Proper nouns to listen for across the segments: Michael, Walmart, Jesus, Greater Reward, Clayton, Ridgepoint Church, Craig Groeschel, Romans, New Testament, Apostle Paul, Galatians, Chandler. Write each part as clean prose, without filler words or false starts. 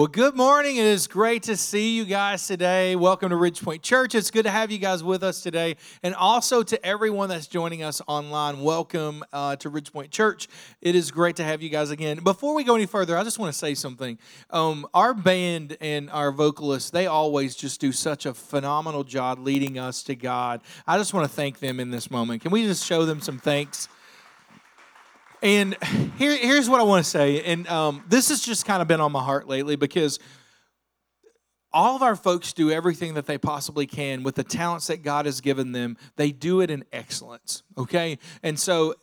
Well, good morning. It is great to see you guys today. Welcome to Ridgepoint Church. It's good to have you guys with us today. And also to everyone that's joining us online, welcome to Ridgepoint Church. It is great to have you guys again. Before we go any further, I just want to say something. Our band and our vocalists, they always just do such a phenomenal job leading us to God. I just want to thank them in this moment. Can we just show them some thanks? And here's what I want to say, and this has just kind of been on my heart lately because all of our folks do everything that they possibly can with the talents that God has given them. They do it in excellence, okay? And so,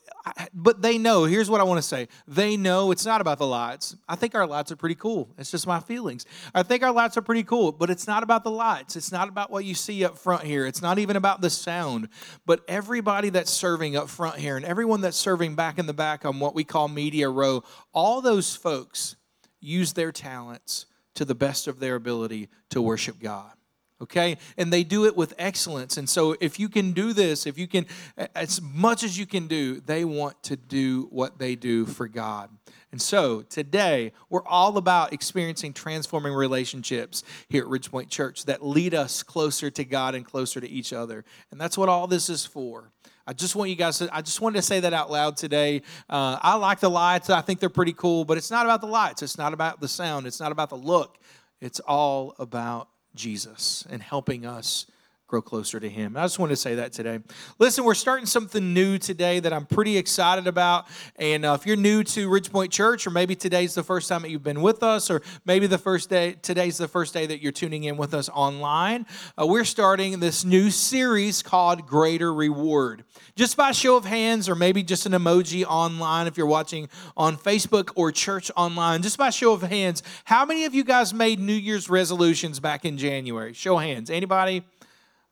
but they know, here's what I want to say. They know it's not about the lights. I think our lights are pretty cool. It's just my feelings. I think our lights are pretty cool, but it's not about the lights. It's not about what you see up front here. It's not even about the sound. But everybody that's serving up front here and everyone that's serving back in the back on what we call media row, all those folks use their talents to the best of their ability to worship God. Okay, and they do it with excellence. And so if you can do this, if you can, as much as you can do, they want to do what they do for God. And so today, we're all about experiencing transforming relationships here at Ridgepoint Church that lead us closer to God and closer to each other. And that's what all this is for. I just want you guys to, I just wanted to say that out loud today. I like the lights. I think they're pretty cool, but it's not about the lights. It's not about the sound. It's not about the look. It's all about Jesus and helping us grow closer to Him. I just wanted to say that today. Listen, we're starting something new today that I'm pretty excited about. And if you're new to Ridgepoint Church, or maybe today's the first time that you've been with us, or maybe the first day today's the first day that you're tuning in with us online, we're starting this new series called Greater Reward. Just by show of hands, or maybe just an emoji online if you're watching on Facebook or church online, just by show of hands, how many of you guys made New Year's resolutions back in January? Show of hands. Anybody?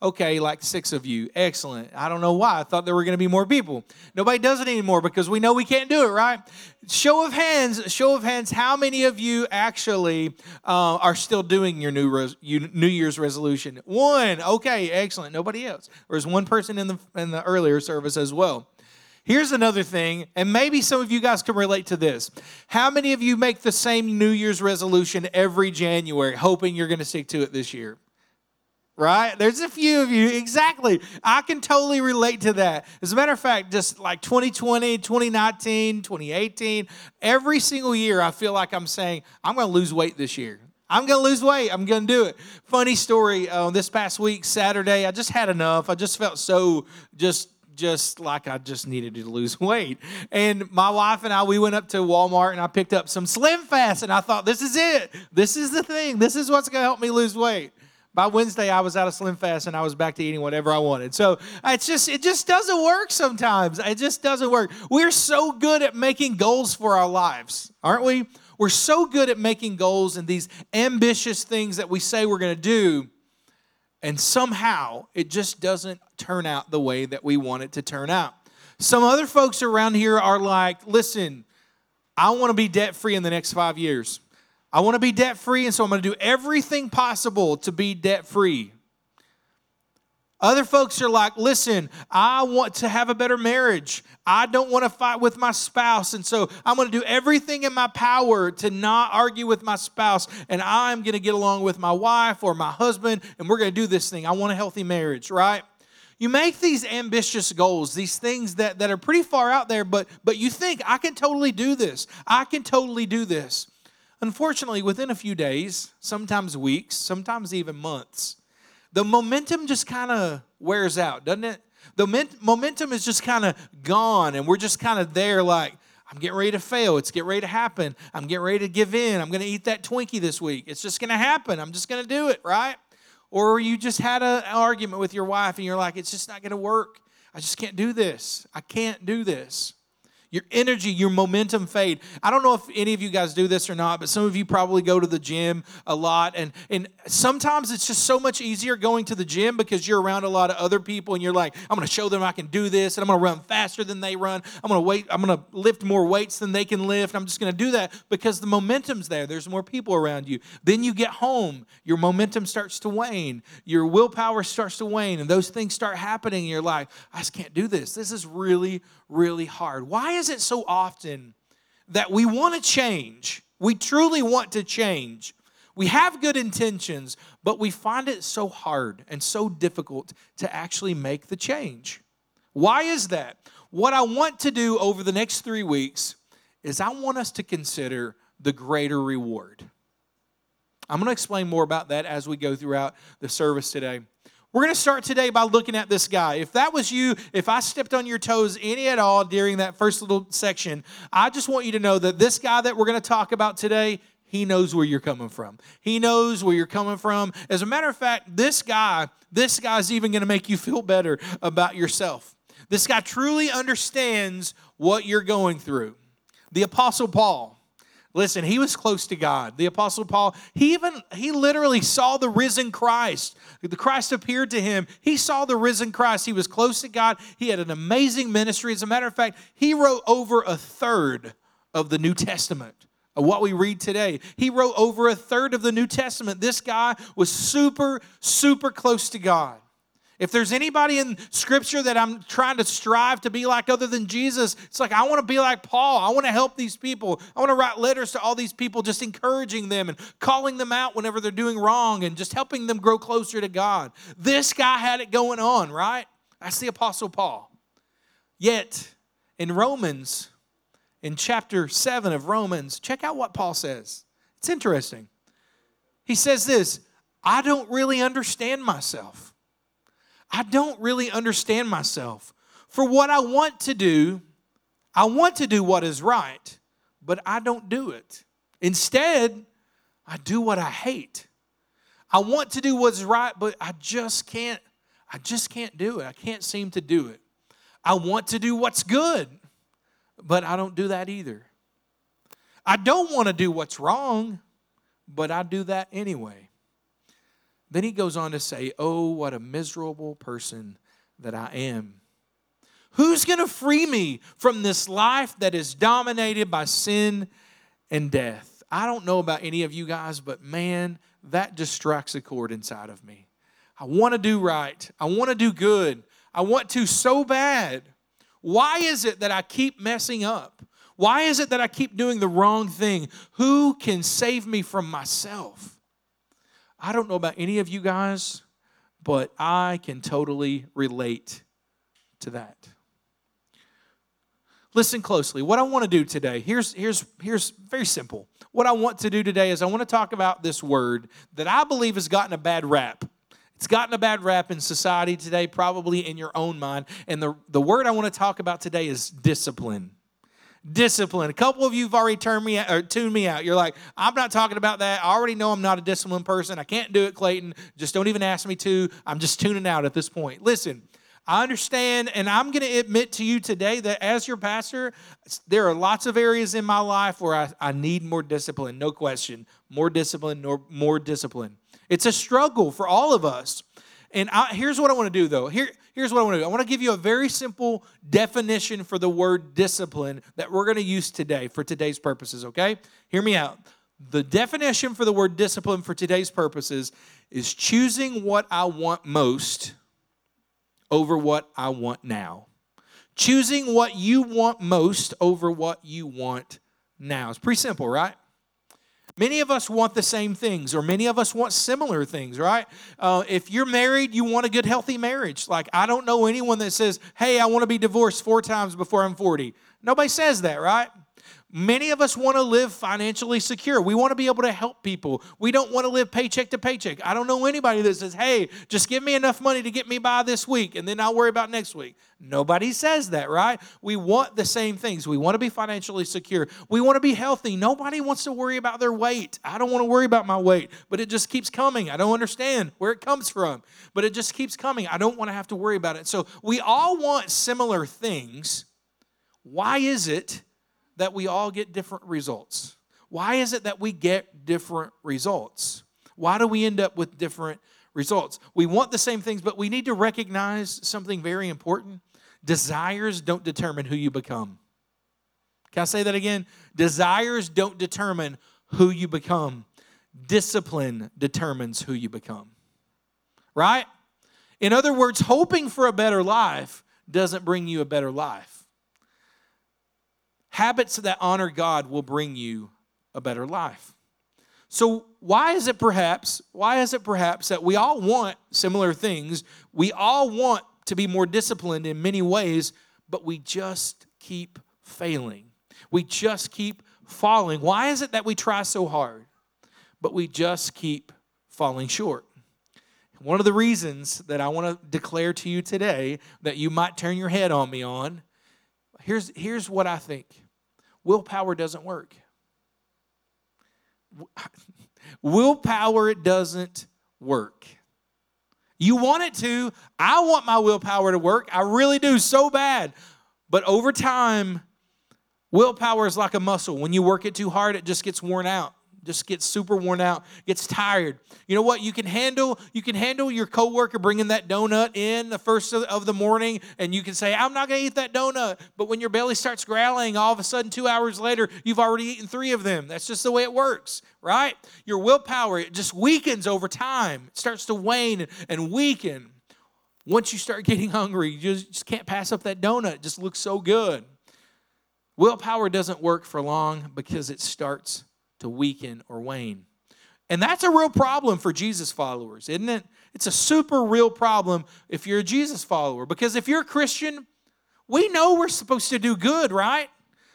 Okay, like 6 of you. Excellent. I don't know why. I thought there were going to be more people. Nobody does it anymore because we know we can't do it, right? Show of hands, how many of you actually are still doing your New Year's resolution? 1. Okay, excellent. Nobody else. There's one person in the earlier service as well. Here's another thing, and maybe some of you guys can relate to this. How many of you make the same New Year's resolution every January, hoping you're going to stick to it this year? Right? There's a few of you. Exactly. I can totally relate to that. As a matter of fact, just like 2020, 2019, 2018, every single year I feel like I'm saying, I'm going to lose weight this year. I'm going to lose weight. I'm going to do it. Funny story, this past week, Saturday, I just had enough. I just felt so just like I just needed to lose weight. And my wife and I, we went up to Walmart and I picked up some Slim Fast and I thought, this is it. This is the thing. This is what's going to help me lose weight. By Wednesday, I was out of Slim Fast, and I was back to eating whatever I wanted. So it just doesn't work sometimes. It just doesn't work. We're so good at making goals for our lives, aren't we? We're so good at making goals and these ambitious things that we say we're going to do, and somehow it just doesn't turn out the way that we want it to turn out. Some other folks around here are like, listen, I want to be debt-free in the next 5 years. I want to be debt-free, and so I'm going to do everything possible to be debt-free. Other folks are like, listen, I want to have a better marriage. I don't want to fight with my spouse, and so I'm going to do everything in my power to not argue with my spouse, and I'm going to get along with my wife or my husband, and we're going to do this thing. I want a healthy marriage, right? You make these ambitious goals, these things that are pretty far out there, but you think, I can totally do this. I can totally do this. Unfortunately, within a few days, sometimes weeks, sometimes even months, the momentum just kind of wears out, doesn't it? The momentum is just kind of gone, and we're just kind of there like, I'm getting ready to fail. It's getting ready to happen. I'm getting ready to give in. I'm going to eat that Twinkie this week. It's just going to happen. I'm just going to do it, right? Or you just had an argument with your wife, and you're like, it's just not going to work. I just can't do this. I can't do this. Your energy, your momentum fade. I don't know if any of you guys do this or not, but some of you probably go to the gym a lot. And sometimes it's just so much easier going to the gym because you're around a lot of other people and you're like, I'm going to show them I can do this and I'm going to run faster than they run. I'm going to lift more weights than they can lift. I'm just going to do that because the momentum's there. There's more people around you. Then you get home. Your momentum starts to wane. Your willpower starts to wane. And those things start happening in your life. I just can't do this. This is really, really hard. Why is it so often that we want to change? We truly want to change, We have good intentions, but we find it so hard and so difficult to actually make the change. Why is that? What I want to do over the next 3 weeks is I want us to consider the greater reward. I'm going to explain more about that as we go throughout the service today. We're going to start today by looking at this guy. If that was you, if I stepped on your toes any at all during that first little section, I just want you to know that this guy that we're going to talk about today, he knows where you're coming from. He knows where you're coming from. As a matter of fact, this guy's even going to make you feel better about yourself. This guy truly understands what you're going through. The Apostle Paul. Listen, he was close to God. The Apostle Paul, he literally saw the risen Christ. The Christ appeared to him. He saw the risen Christ. He was close to God. He had an amazing ministry. As a matter of fact, he wrote over a third of the New Testament, of what we read today. He wrote over a third of the New Testament. This guy was super, super close to God. If there's anybody in Scripture that I'm trying to strive to be like other than Jesus, it's like I want to be like Paul. I want to help these people. I want to write letters to all these people, just encouraging them and calling them out whenever they're doing wrong and just helping them grow closer to God. This guy had it going on, right? That's the Apostle Paul. Yet, in Romans, in chapter 7 of Romans, check out what Paul says. It's interesting. He says this, I don't really understand myself. I don't really understand myself. For what I want to do what is right, but I don't do it. Instead, I do what I hate. I want to do what's right, but I just can't do it. I can't seem to do it. I want to do what's good, but I don't do that either. I don't want to do what's wrong, but I do that anyway. Then he goes on to say, oh, what a miserable person that I am. Who's going to free me from this life that is dominated by sin and death? I don't know about any of you guys, but man, that just strikes a chord inside of me. I want to do right. I want to do good. I want to so bad. Why is it that I keep messing up? Why is it that I keep doing the wrong thing? Who can save me from myself? I don't know about any of you guys, but I can totally relate to that. Listen closely. What I want to do today, here's very simple. What I want to do today is I want to talk about this word that I believe has gotten a bad rap. It's gotten a bad rap in society today, probably in your own mind. And the word I want to talk about today is discipline. Discipline. A couple of you have already tuned me out. You're like, I'm not talking about that. I already know I'm not a disciplined person. I can't do it, Clayton. Just don't even ask me to. I'm just tuning out at this point. Listen, I understand, and I'm going to admit to you today that as your pastor, there are lots of areas in my life where I need more discipline, no question. More discipline, more discipline. It's a struggle for all of us. And here's what I want to do, though. Here's what I want to do. I want to give you a very simple definition for the word discipline that we're going to use today for today's purposes, okay? Hear me out. The definition for the word discipline for today's purposes is choosing what I want most over what I want now. Choosing what you want most over what you want now. It's pretty simple, right? Many of us want the same things, or many of us want similar things, right? If you're married, you want a good, healthy marriage. Like, I don't know anyone that says, hey, I want to be divorced 4 times before I'm 40. Nobody says that, right? Many of us want to live financially secure. We want to be able to help people. We don't want to live paycheck to paycheck. I don't know anybody that says, hey, just give me enough money to get me by this week, and then I'll worry about next week. Nobody says that, right? We want the same things. We want to be financially secure. We want to be healthy. Nobody wants to worry about their weight. I don't want to worry about my weight, but it just keeps coming. I don't understand where it comes from, but it just keeps coming. I don't want to have to worry about it. So we all want similar things. Why is it that we all get different results? Why is it that we get different results? Why do we end up with different results? We want the same things, but we need to recognize something very important. Desires don't determine who you become. Can I say that again? Desires don't determine who you become. Discipline determines who you become. Right? In other words, hoping for a better life doesn't bring you a better life. Habits that honor God will bring you a better life. So why is it perhaps that we all want similar things? We all want to be more disciplined in many ways, but we just keep failing. We just keep falling. Why is it that we try so hard, but we just keep falling short? One of the reasons that I want to declare to you today that you might turn your head on me on, here's what I think. Willpower doesn't work. Willpower doesn't work. You want it to. I want my willpower to work. I really do so bad. But over time, willpower is like a muscle. When you work it too hard, it just gets worn out. Just gets super worn out, gets tired. You know what? You can handle your coworker bringing that donut in the first of the morning, and you can say, I'm not going to eat that donut. But when your belly starts growling, all of a sudden 2 hours later, you've already eaten 3 of them. That's just the way it works, right? Your willpower, it just weakens over time. It starts to wane and weaken. Once you start getting hungry, you just can't pass up that donut. It just looks so good. Willpower doesn't work for long because it starts to weaken or wane. And that's a real problem for Jesus followers, isn't it? It's a super real problem if you're a Jesus follower. Because if you're a Christian, we know we're supposed to do good, right?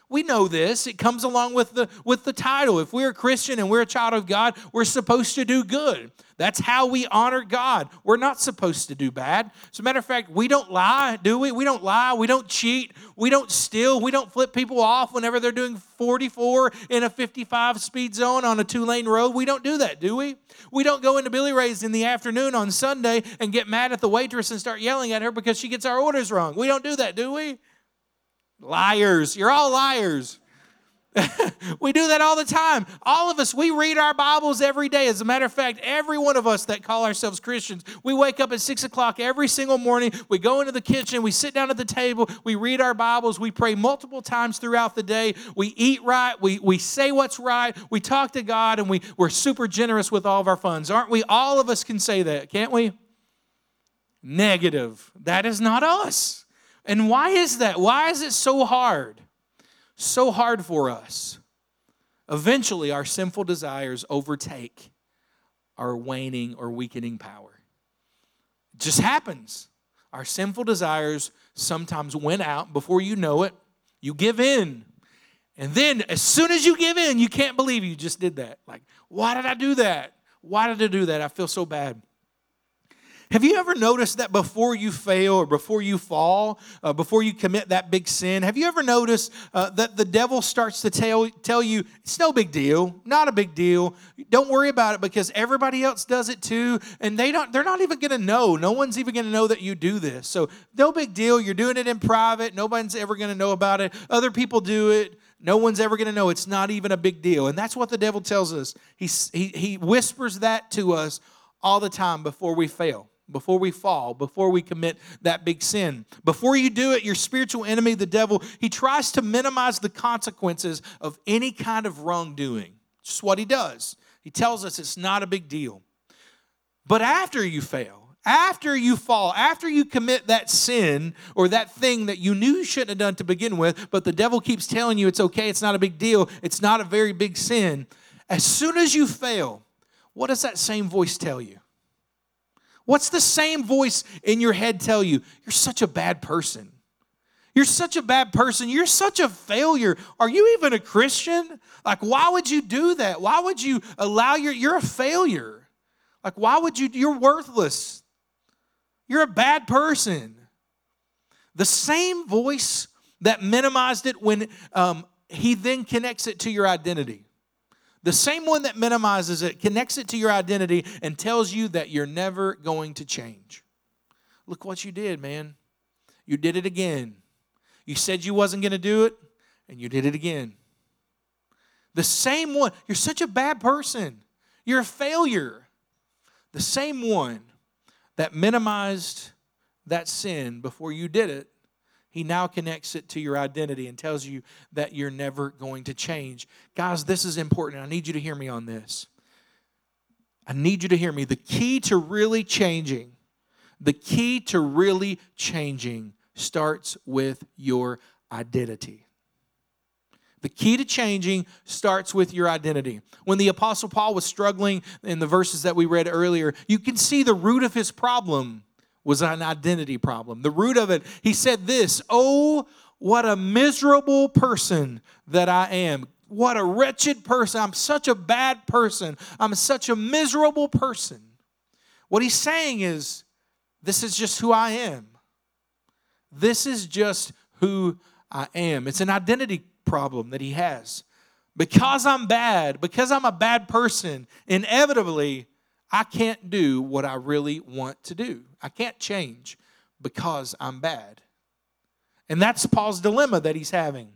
We know this. It comes along with the title. If we're a Christian and we're a child of God, we're supposed to do good. That's how we honor God. We're not supposed to do bad. As a matter of fact, we don't lie, do we? We don't lie. We don't cheat. We don't steal. We don't flip people off whenever they're doing 44 in a 55 speed zone on a 2-lane road. We don't do that, do we? We don't go into Billy Ray's in the afternoon on Sunday and get mad at the waitress and start yelling at her because she gets our orders wrong. We don't do that, do we? Liars. You're all liars. We do that all the time. All of us, we read our Bibles every day. As a matter of fact, every one of us that call ourselves Christians, we wake up at 6 o'clock every single morning. We go into the kitchen. We sit down at the table. We read our Bibles. We pray multiple times throughout the day. We eat right. We say what's right. We talk to God, and we're super generous with all of our funds. Aren't we? All of us can say that, can't we? Negative. That is not us. And why is that? Why is it so hard? So hard for us. Eventually, our sinful desires overtake our waning or weakening power. It just happens. Our sinful desires sometimes win out. Before you know it, you give in. And then as soon as you give in, you can't believe you just did that. Like, why did I do that? Why did I do that? I feel so bad. Have you ever noticed that before you fail or before you fall, before you commit that big sin, have you ever noticed that the devil starts to tell you, it's no big deal, not a big deal, don't worry about it because everybody else does it too, and they're not even going to know. No one's even going to know that you do this. So no big deal, you're doing it in private, nobody's ever going to know about it, other people do it. No one's ever going to know. It's not even a big deal. And that's what the devil tells us. He whispers that to us all the time before we fail, before we fall, before we commit that big sin. Before you do it, your spiritual enemy, the devil, he tries to minimize the consequences of any kind of wrongdoing. It's what he does. He tells us it's not a big deal. But after you fail, after you fall, after you commit that sin or that thing that you knew you shouldn't have done to begin with, but the devil keeps telling you it's okay, it's not a big deal, it's not a very big sin, as soon as you fail, what does that same voice tell you? What's the same voice in your head tell you? You're such a bad person. You're such a bad person. You're such a failure. Are you even a Christian? Like, why would you do that? Why would you allow you're a failure. Like, why would you're worthless. You're a bad person. The same voice that minimized it when he then connects it to your identity. The same one that minimizes it, connects it to your identity, and tells you that you're never going to change. Look what you did, man. You did it again. You said you wasn't going to do it, and you did it again. The same one. You're such a bad person. You're a failure. The same one that minimized that sin before you did it, he now connects it to your identity and tells you that you're never going to change. Guys, this is important. I need you to hear me on this. I need you to hear me. The key to really changing starts with your identity. The key to changing starts with your identity. When the Apostle Paul was struggling in the verses that we read earlier, you can see the root of his problem was an identity problem. The root of it, he said this, "Oh, what a miserable person that I am. What a wretched person. I'm such a bad person. I'm such a miserable person." What he's saying is, this is just who I am. This is just who I am. It's an identity problem that he has. Because I'm bad, because I'm a bad person, inevitably, I can't do what I really want to do. I can't change because I'm bad. And that's Paul's dilemma that he's having.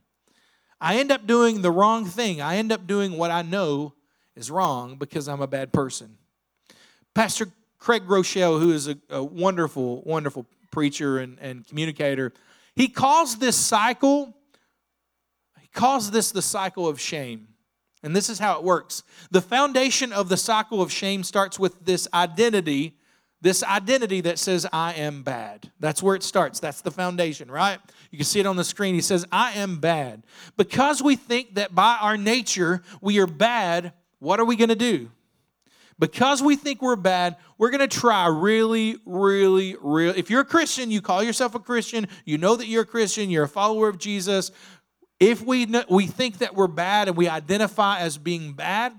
I end up doing the wrong thing. I end up doing what I know is wrong because I'm a bad person. Pastor Craig Groeschel, who is a wonderful, wonderful preacher and communicator, he calls this cycle, the cycle of shame. And this is how it works. The foundation of the cycle of shame starts with this identity that says, I am bad. That's where it starts. That's the foundation, right? You can see it on the screen. He says, I am bad. Because we think that by our nature we are bad, what are we going to do? Because we think we're bad, we're going to try really. If you're a Christian, you call yourself a Christian, you know that you're a Christian, you're a follower of Jesus. If we think that we're bad and we identify as being bad,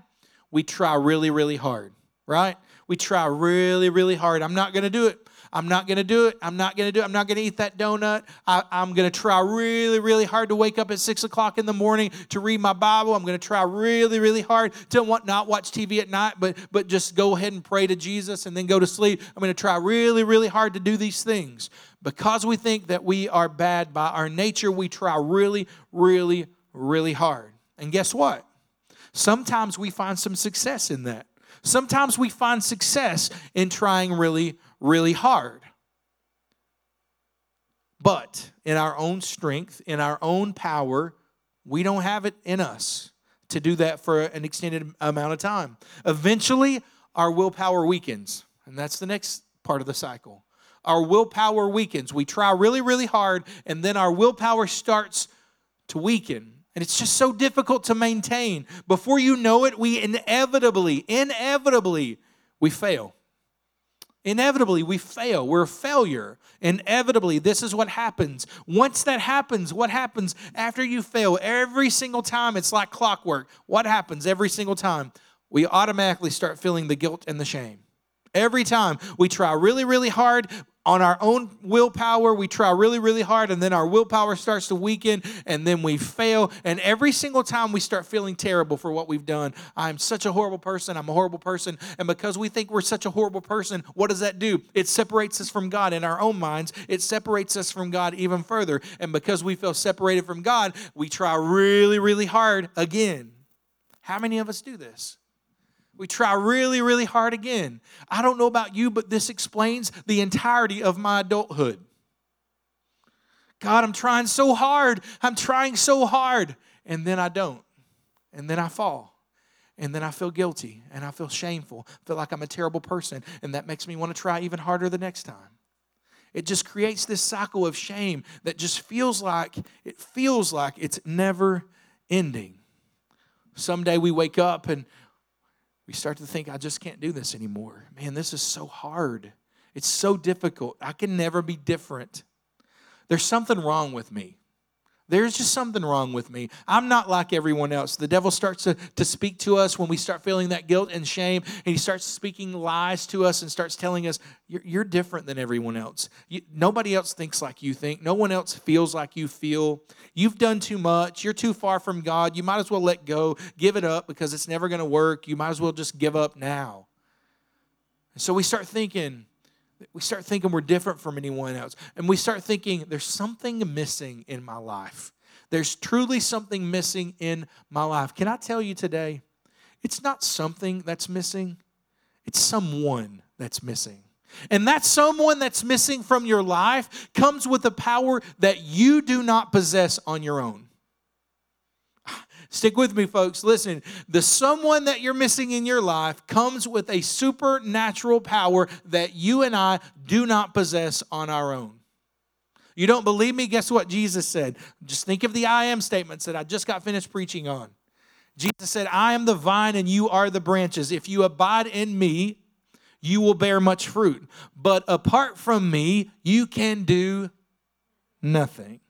we try really hard, right? We try really hard. I'm not going to do it. I'm not going to do it. I'm not going to do it. I'm not going to eat that donut. I'm going to try really hard to wake up at 6 o'clock in the morning to read my Bible. I'm going to try really hard to not watch TV at night, but just go ahead and pray to Jesus and then go to sleep. I'm going to try really hard to do these things. Because we think that we are bad by our nature, we try really hard. And guess what? Sometimes we find some success in that. Sometimes we find success in trying really hard. But in our own strength, in our own power, we don't have it in us to do that for an extended amount of time. Eventually, our willpower weakens. And that's the next part of the cycle. Our willpower weakens. We try really hard, and then our willpower starts to weaken. And it's just so difficult to maintain. Before you know it, we inevitably, we fail. Inevitably, we fail. We're a failure. Inevitably, this is what happens. Once that happens, what happens after you fail? Every single time, it's like clockwork. What happens every single time? We automatically start feeling the guilt and the shame. Every time we try really hard on our own willpower, we try really hard, and then our willpower starts to weaken, and then we fail. And every single time we start feeling terrible for what we've done. I'm such a horrible person. I'm a horrible person. And because we think we're such a horrible person, what does that do? It separates us from God in our own minds. It separates us from God even further. And because we feel separated from God, we try really hard again. How many of us do this? We try really hard again. I don't know about you, but this explains the entirety of my adulthood. God, I'm trying so hard. And then I don't. And then I fall. And then I feel guilty. And I feel shameful. I feel like I'm a terrible person. And that makes me want to try even harder the next time. It just creates this cycle of shame that just feels like it's never ending. Someday we wake up and we start to think, I just can't do this anymore. Man, this is so hard. It's so difficult. I can never be different. There's something wrong with me. There's just something wrong with me. I'm not like everyone else. The devil starts to speak to us when we start feeling that guilt and shame, and he starts speaking lies to us and starts telling us, you're different than everyone else. Nobody else thinks like you think. No one else feels like you feel. You've done too much. You're too far from God. You might as well let go. Give it up because it's never going to work. You might as well just give up now. And so we start thinking we're different from anyone else. And we start thinking, there's something missing in my life. There's truly something missing in my life. Can I tell you today, it's not something that's missing. It's someone that's missing. And that someone that's missing from your life comes with a power that you do not possess on your own. Stick with me, folks. Listen, the someone that you're missing in your life comes with a supernatural power that you and I do not possess on our own. You don't believe me? Guess what Jesus said? Just think of the I am statements that I just got finished preaching on. Jesus said, I am the vine and you are the branches. If you abide in me, you will bear much fruit. But apart from me, you can do nothing.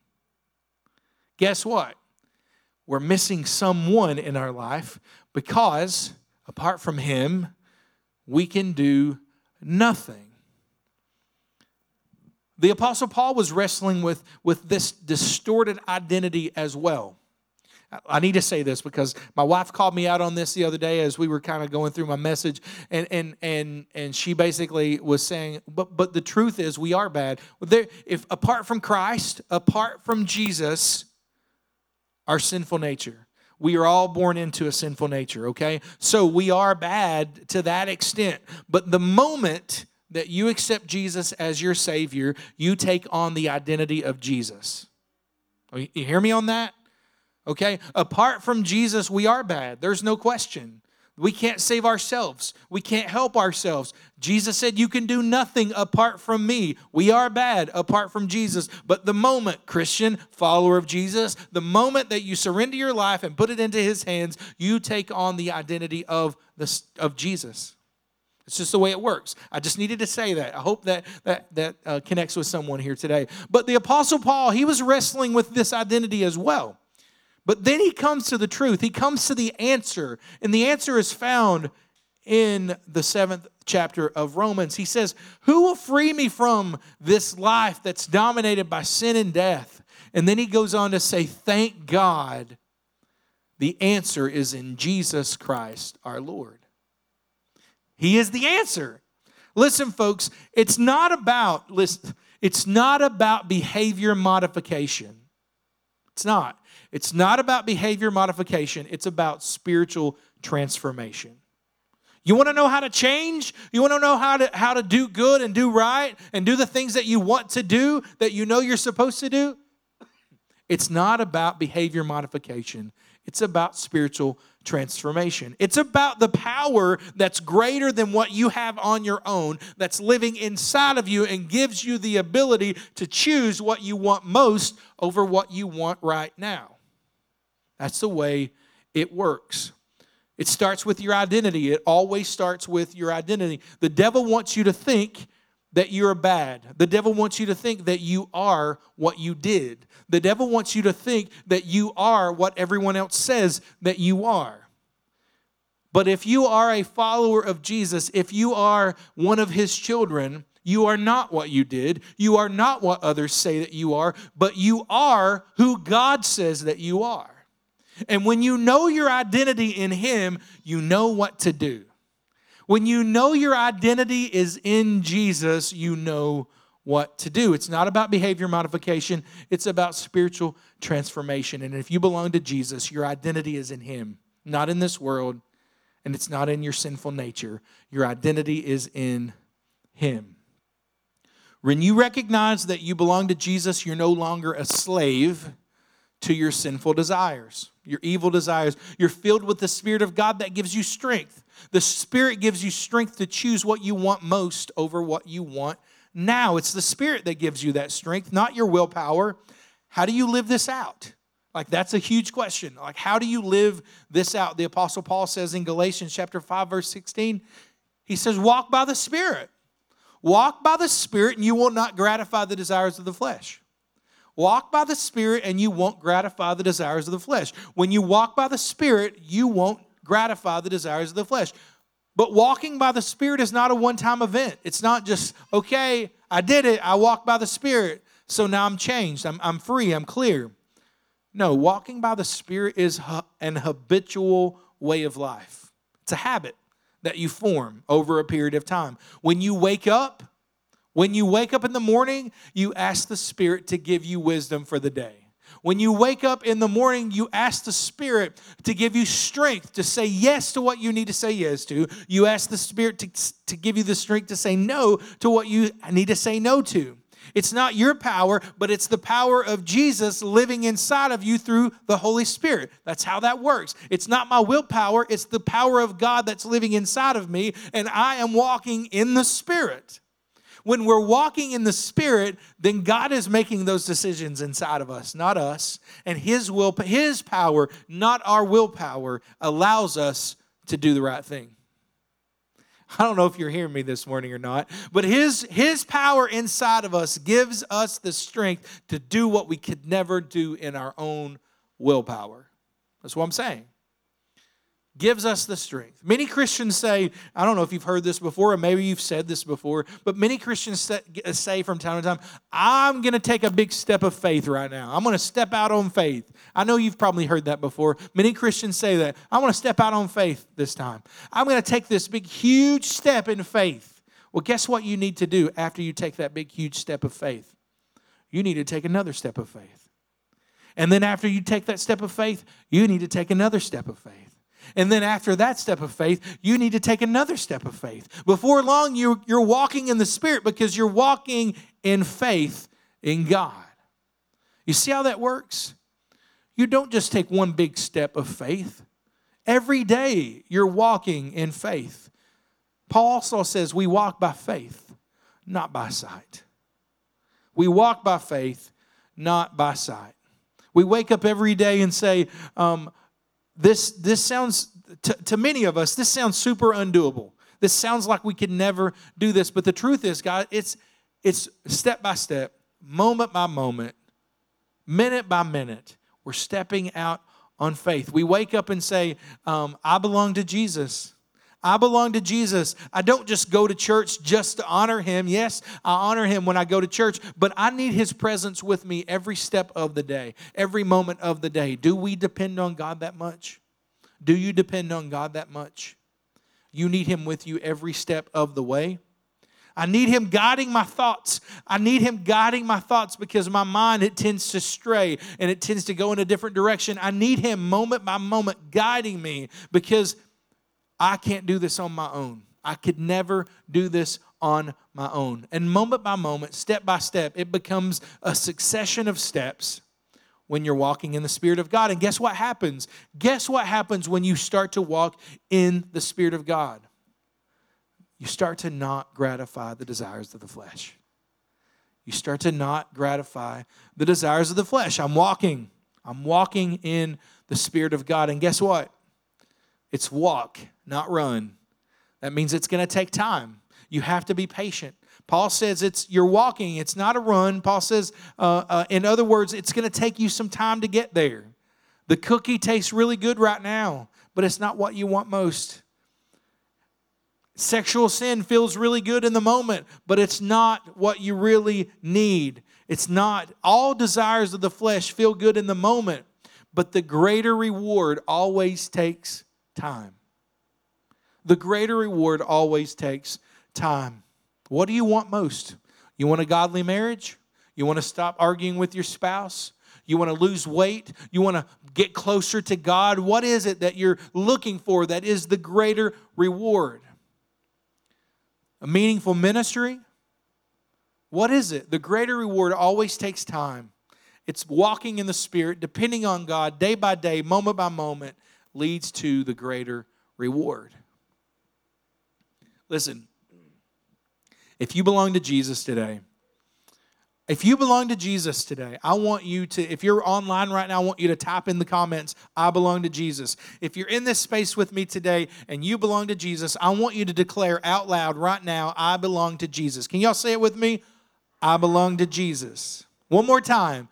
Guess what? We're missing someone in our life because apart from him, we can do nothing. The Apostle Paul was wrestling with this distorted identity as well. I need to say this because my wife called me out on this the other day as we were kind of going through my message, and she basically was saying, but the truth is we are bad. If apart from Christ, apart from Jesus, our sinful nature. We are all born into a sinful nature, okay? So we are bad to that extent. But the moment that you accept Jesus as your Savior, you take on the identity of Jesus. You hear me on that? Okay? Apart from Jesus, we are bad. There's no question. We can't save ourselves. We can't help ourselves. Jesus said, you can do nothing apart from me. We are bad apart from Jesus. But the moment, Christian, follower of Jesus, the moment that you surrender your life and put it into his hands, you take on the identity of Jesus. It's just the way it works. I just needed to say that. I hope that connects with someone here today. But the Apostle Paul, he was wrestling with this identity as well. But then he comes to the truth. He comes to the answer. And the answer is found in the 7th chapter of Romans. He says, who will free me from this life that's dominated by sin and death? And then he goes on to say, thank God, the answer is in Jesus Christ our Lord. He is the answer. Listen, folks, it's not about behavior modification. It's not. It's not about behavior modification. It's about spiritual transformation. You want to know how to change? You want to know how to do good and do right and do the things that you want to do, that you know you're supposed to do? It's not about behavior modification. It's about spiritual transformation. It's about the power that's greater than what you have on your own, that's living inside of you and gives you the ability to choose what you want most over what you want right now. That's the way it works. It starts with your identity. It always starts with your identity. The devil wants you to think that you're bad. The devil wants you to think that you are what you did. The devil wants you to think that you are what everyone else says that you are. But if you are a follower of Jesus, if you are one of his children, you are not what you did. You are not what others say that you are, but you are who God says that you are. And when you know your identity in him, you know what to do. When you know your identity is in Jesus, you know what to do. It's not about behavior modification. It's about spiritual transformation. And if you belong to Jesus, your identity is in him, not in this world, and it's not in your sinful nature. Your identity is in him. When you recognize that you belong to Jesus, you're no longer a slave to your sinful desires, your evil desires. You're filled with the Spirit of God that gives you strength. The Spirit gives you strength to choose what you want most over what you want now. It's the Spirit that gives you that strength, not your willpower. How do you live this out? Like, that's a huge question. Like, how do you live this out? The Apostle Paul says in Galatians chapter 5, verse 16, he says, walk by the Spirit. Walk by the Spirit and you will not gratify the desires of the flesh. Walk by the Spirit and you won't gratify the desires of the flesh. When you walk by the Spirit, you won't gratify the desires of the flesh. But walking by the Spirit is not a one-time event. It's not just, okay, I did it. I walked by the Spirit, so now I'm changed. I'm free. I'm clear. No, walking by the Spirit is an habitual way of life. It's a habit that you form over a period of time. When you wake up in the morning, you ask the Spirit to give you wisdom for the day. When you wake up in the morning, you ask the Spirit to give you strength to say yes to what you need to say yes to. You ask the Spirit to give you the strength to say no to what you need to say no to. It's not your power, but it's the power of Jesus living inside of you through the Holy Spirit. That's how that works. It's not my willpower. It's the power of God that's living inside of me, and I am walking in the Spirit. when we're walking in the Spirit, then God is making those decisions inside of us, not us. And His will, His power, not our willpower, allows us to do the right thing. I don't know if you're hearing me this morning or not, but His power inside of us gives us the strength to do what we could never do in our own willpower. That's what I'm saying. Gives us the strength. Many Christians say, I don't know if you've heard this before, or maybe you've said this before, but many Christians say from time to time, I'm going to take a big step of faith right now. I'm going to step out on faith. I know you've probably heard that before. Many Christians say that. I want to step out on faith this time. I'm going to take this big, huge step in faith. Well, guess what you need to do after you take that big, huge step of faith? You need to take another step of faith. And then after you take that step of faith, you need to take another step of faith. And then after that step of faith, you need to take another step of faith. Before long, you're walking in the Spirit because you're walking in faith in God. You see how that works? You don't just take one big step of faith. Every day, you're walking in faith. Paul also says we walk by faith, not by sight. We walk by faith, not by sight. We wake up every day and say, This sounds, to many of us, this sounds super undoable. This sounds like we could never do this. But the truth is, God, it's step by step, moment by moment, minute by minute. We're stepping out on faith. We wake up and say, I belong to Jesus. I belong to Jesus. I don't just go to church just to honor Him. Yes, I honor Him when I go to church, but I need His presence with me every step of the day, every moment of the day. Do we depend on God that much? Do you depend on God that much? You need Him with you every step of the way. I need Him guiding my thoughts. I need Him guiding my thoughts because my mind, it tends to stray and it tends to go in a different direction. I need Him moment by moment guiding me because I can't do this on my own. I could never do this on my own. And moment by moment, step by step, it becomes a succession of steps when you're walking in the Spirit of God. And guess what happens? Guess what happens when you start to walk in the Spirit of God? You start to not gratify the desires of the flesh. You start to not gratify the desires of the flesh. I'm walking in the Spirit of God. And guess what? It's walk, not run. That means it's going to take time. You have to be patient. Paul says you're walking. It's not a run. Paul says, in other words, it's going to take you some time to get there. The cookie tastes really good right now, but it's not what you want most. Sexual sin feels really good in the moment, but it's not what you really need. It's not. All desires of the flesh feel good in the moment, but the greater reward always takes time. The greater reward always takes time. What do you want most? You want a godly marriage? You want to stop arguing with your spouse? You want to lose weight? You want to get closer to God? What is it that you're looking for that is the greater reward? A meaningful ministry? What is it? The greater reward always takes time. It's walking in the Spirit, depending on God, day by day, moment by moment, leads to the greater reward. Listen, if you belong to Jesus today, I want you to, if you're online right now, I want you to type in the comments, I belong to Jesus. If you're in this space with me today and you belong to Jesus, I want you to declare out loud right now, I belong to Jesus. Can y'all say it with me? I belong to Jesus. One more time.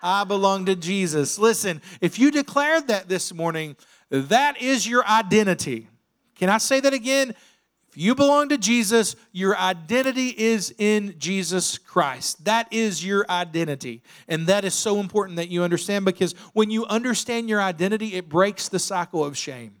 I belong to Jesus. Listen, if you declared that this morning, that is your identity. Can I say that again? If you belong to Jesus, your identity is in Jesus Christ. That is your identity. And that is so important that you understand, because when you understand your identity, it breaks the cycle of shame.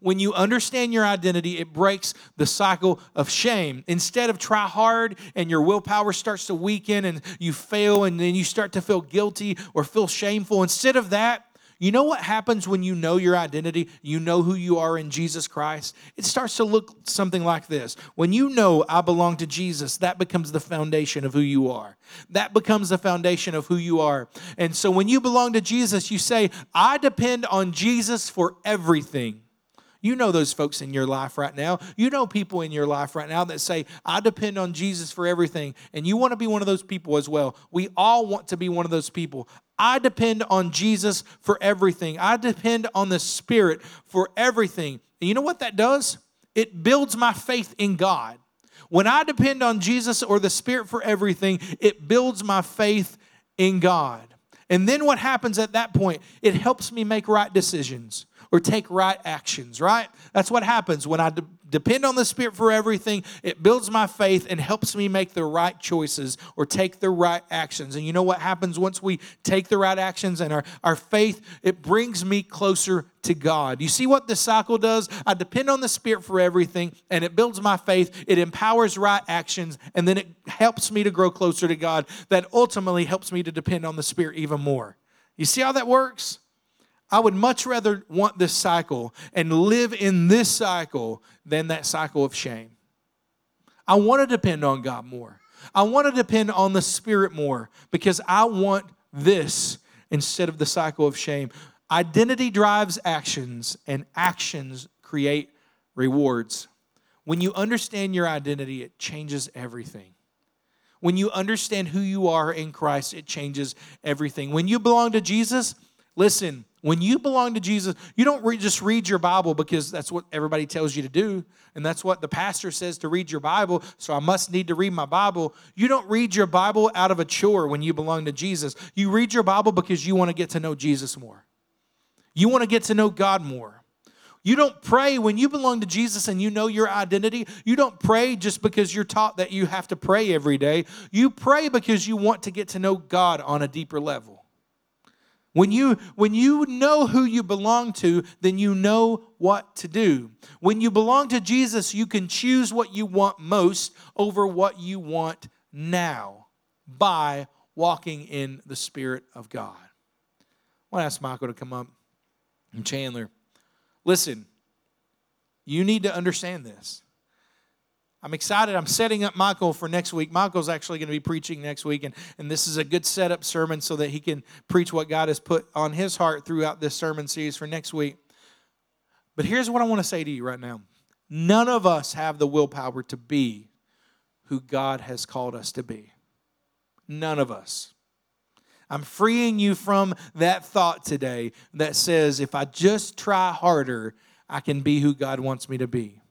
When you understand your identity, it breaks the cycle of shame. Instead of try hard and your willpower starts to weaken and you fail and then you start to feel guilty or feel shameful, instead of that, you know what happens when you know your identity? You know who you are in Jesus Christ? It starts to look something like this. When you know I belong to Jesus, that becomes the foundation of who you are. That becomes the foundation of who you are. And so when you belong to Jesus, you say, I depend on Jesus for everything. You know those folks in your life right now. You know people in your life right now that say, I depend on Jesus for everything. And you want to be one of those people as well. We all want to be one of those people. I depend on Jesus for everything. I depend on the Spirit for everything. And you know what that does? It builds my faith in God. When I depend on Jesus or the Spirit for everything, it builds my faith in God. And then what happens at that point? It helps me make right decisions or take right actions, right? That's what happens. When I depend on the Spirit for everything, it builds my faith and helps me make the right choices or take the right actions. And you know what happens once we take the right actions and our faith, it brings me closer to God. You see what the cycle does? I depend on the Spirit for everything, and it builds my faith. It empowers right actions, and then it helps me to grow closer to God. That ultimately helps me to depend on the Spirit even more. You see how that works? I would much rather want this cycle and live in this cycle than that cycle of shame. I want to depend on God more. I want to depend on the Spirit more because I want this instead of the cycle of shame. Identity drives actions, and actions create rewards. When you understand your identity, it changes everything. When you understand who you are in Christ, it changes everything. When you belong to Jesus, listen, when you belong to Jesus, you don't just read your Bible because that's what everybody tells you to do, and that's what the pastor says to read your Bible, so I must need to read my Bible. You don't read your Bible out of a chore when you belong to Jesus. You read your Bible because you want to get to know Jesus more. You want to get to know God more. You don't pray when you belong to Jesus and you know your identity. You don't pray just because you're taught that you have to pray every day. You pray because you want to get to know God on a deeper level. When you know who you belong to, then you know what to do. When you belong to Jesus, you can choose what you want most over what you want now by walking in the Spirit of God. I want to ask Michael to come up and Chandler. Listen, you need to understand this. I'm excited. I'm setting up Michael for next week. Michael's actually going to be preaching next week, and this is a good setup sermon so that he can preach what God has put on his heart throughout this sermon series for next week. But here's what I want to say to you right now. None of us have the willpower to be who God has called us to be. None of us. I'm freeing you from that thought today that says, if I just try harder, I can be who God wants me to be.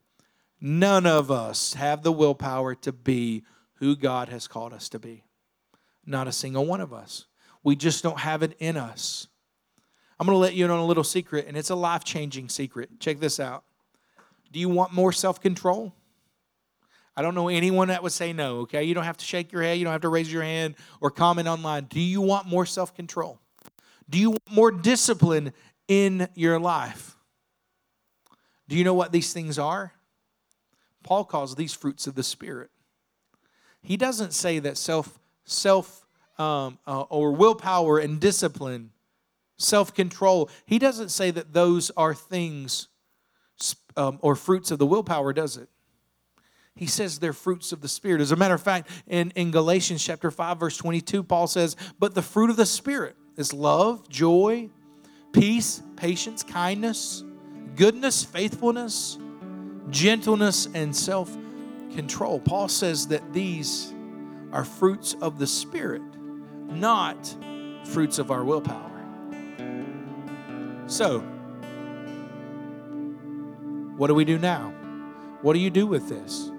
None of us have the willpower to be who God has called us to be. Not a single one of us. We just don't have it in us. I'm going to let you in on a little secret, and it's a life-changing secret. Check this out. Do you want more self-control? I don't know anyone that would say no, okay? You don't have to shake your head. You don't have to raise your hand or comment online. Do you want more self-control? Do you want more discipline in your life? Do you know what these things are? Paul calls these fruits of the Spirit. He doesn't say that or willpower and discipline, self-control. He doesn't say that those are things or fruits of the willpower, does it? He says they're fruits of the Spirit. As a matter of fact, in Galatians chapter 5, verse 22, Paul says, but the fruit of the Spirit is love, joy, peace, patience, kindness, goodness, faithfulness, gentleness, and self-control. Paul says that these are fruits of the Spirit, not fruits of our willpower. So, what do we do now? What do you do with this?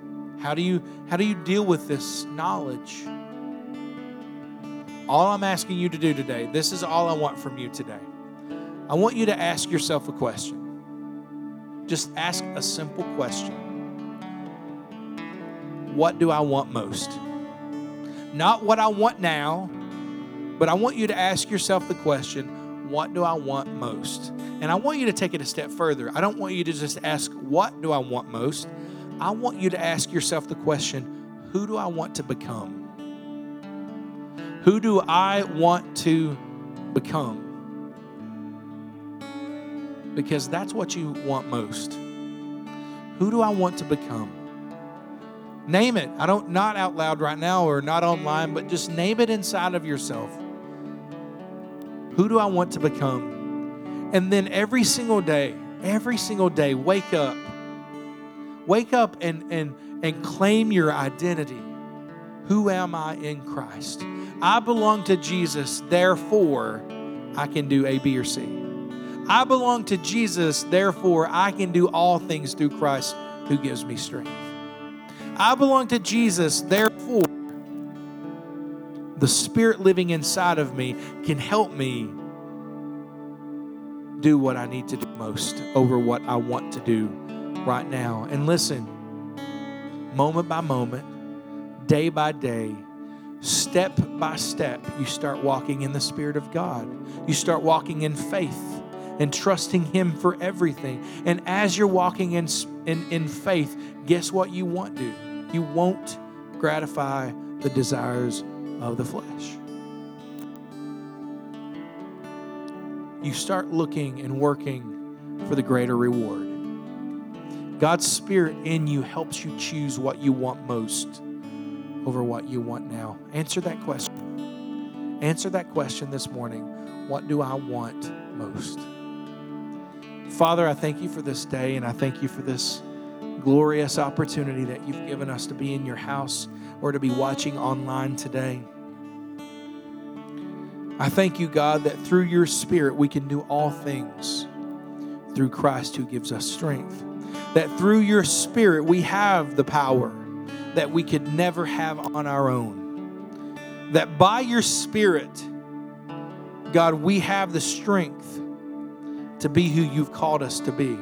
How do you deal with this knowledge? All I'm asking you to do today, this is all I want from you today. I want you to ask yourself a question. Just ask a simple question. What do I want most? Not what I want now, but I want you to ask yourself the question, what do I want most? And I want you to take it a step further. I don't want you to just ask, what do I want most? I want you to ask yourself the question, who do I want to become? Who do I want to become? Because that's what you want most. Who do I want to become? Name it. I don't, not out loud right now or not online, but just name it inside of yourself. Who do I want to become? And then every single day, every single day, wake up. Wake up and claim your identity. Who am I in Christ? I belong to Jesus, therefore I can do A, B, or C. I belong to Jesus, therefore I can do all things through Christ who gives me strength. I belong to Jesus, therefore the Spirit living inside of me can help me do what I need to do most over what I want to do right now. And listen, moment by moment, day by day, step by step, you start walking in the Spirit of God. You start walking in faith and trusting Him for everything. And as you're walking in faith, guess what you won't do? You won't gratify the desires of the flesh. You start looking and working for the greater reward. God's Spirit in you helps you choose what you want most over what you want now. Answer that question. Answer that question this morning. What do I want most? Father, I thank you for this day, and I thank you for this glorious opportunity that you've given us to be in your house or to be watching online today. I thank you, God, that through your Spirit we can do all things through Christ who gives us strength. That through your Spirit we have the power that we could never have on our own. That by your Spirit, God, we have the strength to be who you've called us to be.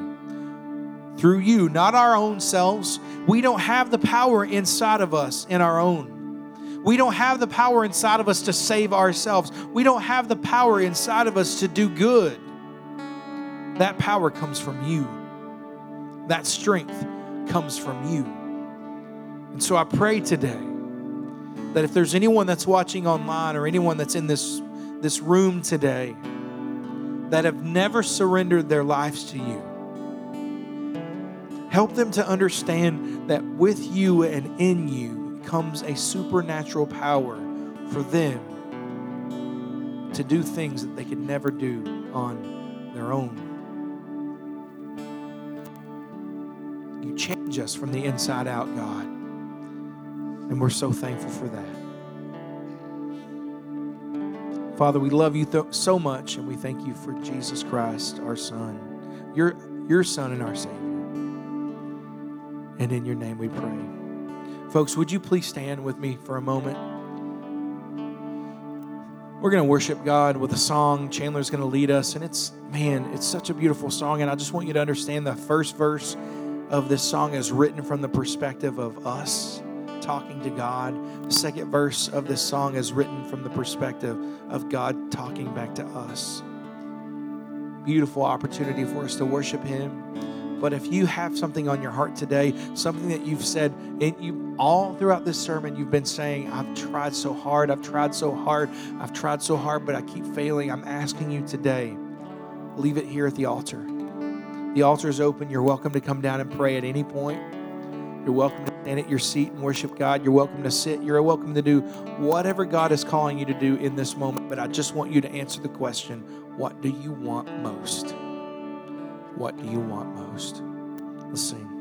Through you, not our own selves. We don't have the power inside of us in our own. We don't have the power inside of us to save ourselves. We don't have the power inside of us to do good. That power comes from you. That strength comes from you. And so I pray today that if there's anyone that's watching online or anyone that's in this room today that have never surrendered their lives to you, help them to understand that with you and in you comes a supernatural power for them to do things that they could never do on their own. You change us from the inside out, God, and we're so thankful for that. Father, we love you so much, and we thank you for Jesus Christ, our Son, your Son and our Savior. And in your name we pray. Folks, would you please stand with me for a moment? We're going to worship God with a song. Chandler's going to lead us. And it's such a beautiful song. And I just want you to understand the first verse of this song is written from the perspective of us talking to God. The second verse of this song is written from the perspective of God talking back to us. Beautiful opportunity for us to worship Him. But if you have something on your heart today, something that you've said, and you all throughout this sermon, you've been saying, I've tried so hard, but I keep failing. I'm asking you today, leave it here at the altar. The altar is open. You're welcome to come down and pray at any point. You're welcome to stand at your seat and worship God. You're welcome to sit. You're welcome to do whatever God is calling you to do in this moment. But I just want you to answer the question, what do you want most? What do you want most? Let's sing.